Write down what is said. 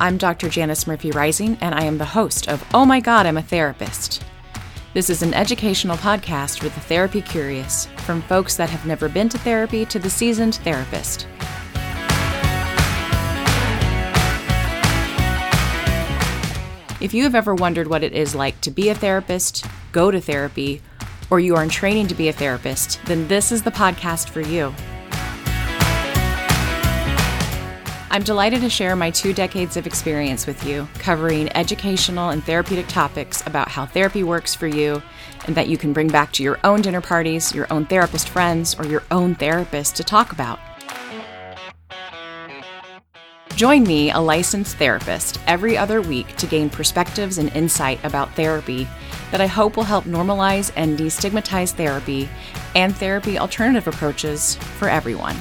I'm Dr. Janice Murphy-Rising, and I am the host of Oh My God, I'm a Therapist. This is an educational podcast with the therapy curious, from folks that have never been to therapy to the seasoned therapist. If you have ever wondered what it is like to be a therapist, go to therapy, or you are in training to be a therapist, then this is the podcast for you. I'm delighted to share my 2 decades of experience with you, covering educational and therapeutic topics about how therapy works for you and that you can bring back to your own dinner parties, your own therapist friends, or your own therapist to talk about. Join me, a licensed therapist, every other week to gain perspectives and insight about therapy that I hope will help normalize and destigmatize therapy and therapy alternative approaches for everyone.